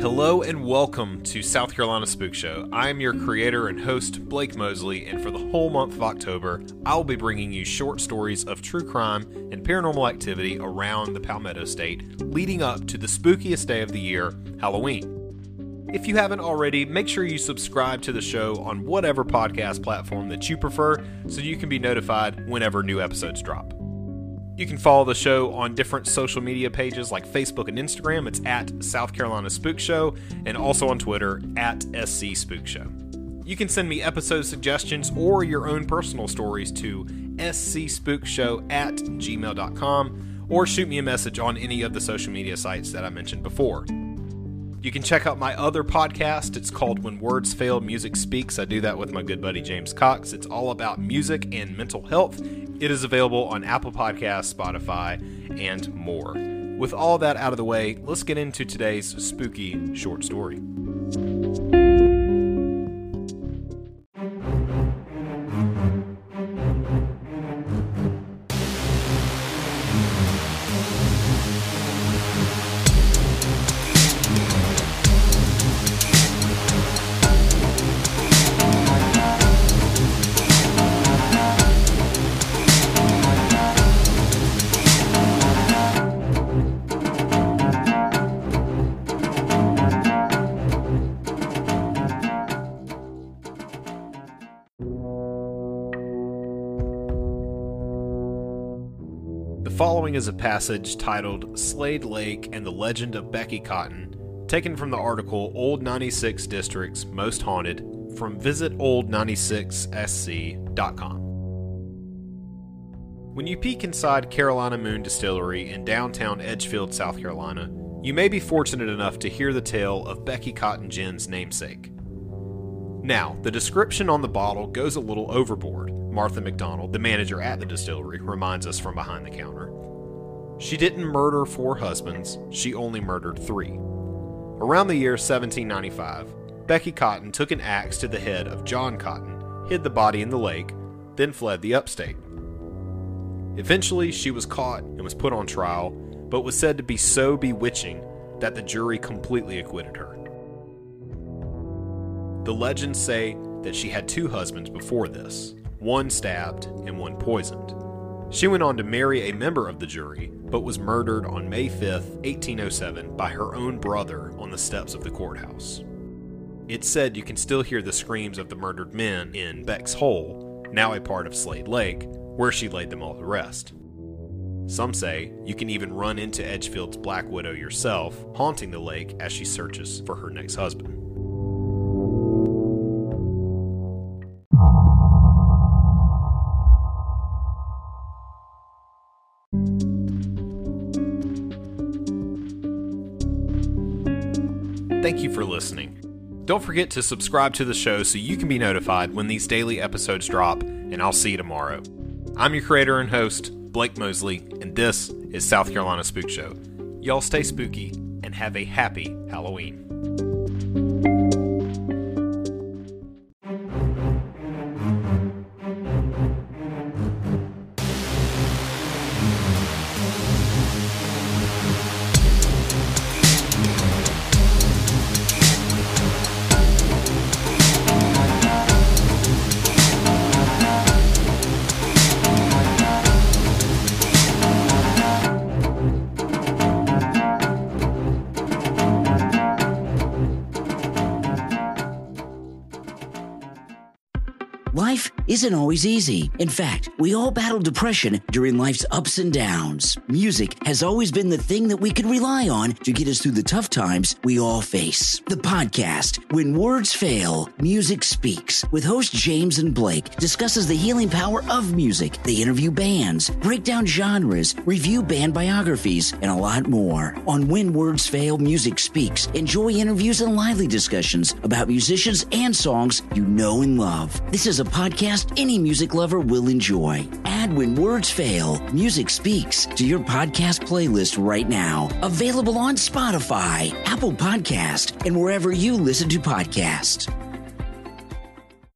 Hello and welcome to South Carolina Spook Show. I am your creator and host, Blake Mosley, and for the whole month of October, I'll be bringing you short stories of true crime and paranormal activity around the Palmetto State, leading up to the spookiest day of the year, Halloween. If you haven't already, make sure you subscribe to the show on whatever podcast platform that you prefer so you can be notified whenever new episodes drop. You can follow the show on different social media pages like Facebook and Instagram. It's at South Carolina Spook Show, and also on Twitter, at scspookshow. You can send me episode suggestions or your own personal stories to scspookshow@gmail.com, or shoot me a message on any of the social media sites that I mentioned before. You can check out my other podcast. It's called When Words Fail, Music Speaks. I do that with my good buddy James Cox. It's all about music and mental health. It is available on Apple Podcasts, Spotify, and more. With all that out of the way, let's get into today's spooky short story. Following is a passage titled Slade Lake and the Legend of Becky Cotton, taken from the article Old 96 District's Most Haunted from visitold96sc.com. When you peek inside Carolina Moon Distillery in downtown Edgefield, South Carolina, you may be fortunate enough to hear the tale of Becky Cotton Gin's namesake. Now, the description on the bottle goes a little overboard, Martha McDonald, the manager at the distillery, reminds us from behind the counter. She didn't murder four husbands, she only murdered three. Around the year 1795, Becky Cotton took an axe to the head of John Cotton, hid the body in the lake, then fled the upstate. Eventually, she was caught and was put on trial, but was said to be so bewitching that the jury completely acquitted her. The legends say that she had two husbands before this, one stabbed and one poisoned. She went on to marry a member of the jury, but was murdered on May 5, 1807 by her own brother on the steps of the courthouse. It's said you can still hear the screams of the murdered men in Beck's Hole, now a part of Slade Lake, where she laid them all to rest. Some say you can even run into Edgefield's Black Widow yourself, haunting the lake as she searches for her next husband. Thank you for listening. Don't forget to subscribe to the show so you can be notified when these daily episodes drop, and I'll see you tomorrow. I'm your creator and host, Blake Mosley, and this is South Carolina Spook Show. Y'all stay spooky and have a happy Halloween. Life isn't always easy. In fact, we all battle depression during life's ups and downs. Music has always been the thing that we can rely on to get us through the tough times we all face. The podcast, When Words Fail, Music Speaks, with hosts James and Blake, discusses the healing power of music. They interview bands, break down genres, review band biographies, and a lot more. On When Words Fail, Music Speaks, enjoy interviews and lively discussions about musicians and songs you know and love. This is a podcast any music lover will enjoy. Add When Words Fail, Music Speaks to your podcast playlist right now. Available on Spotify, Apple Podcast, and wherever you listen to podcasts.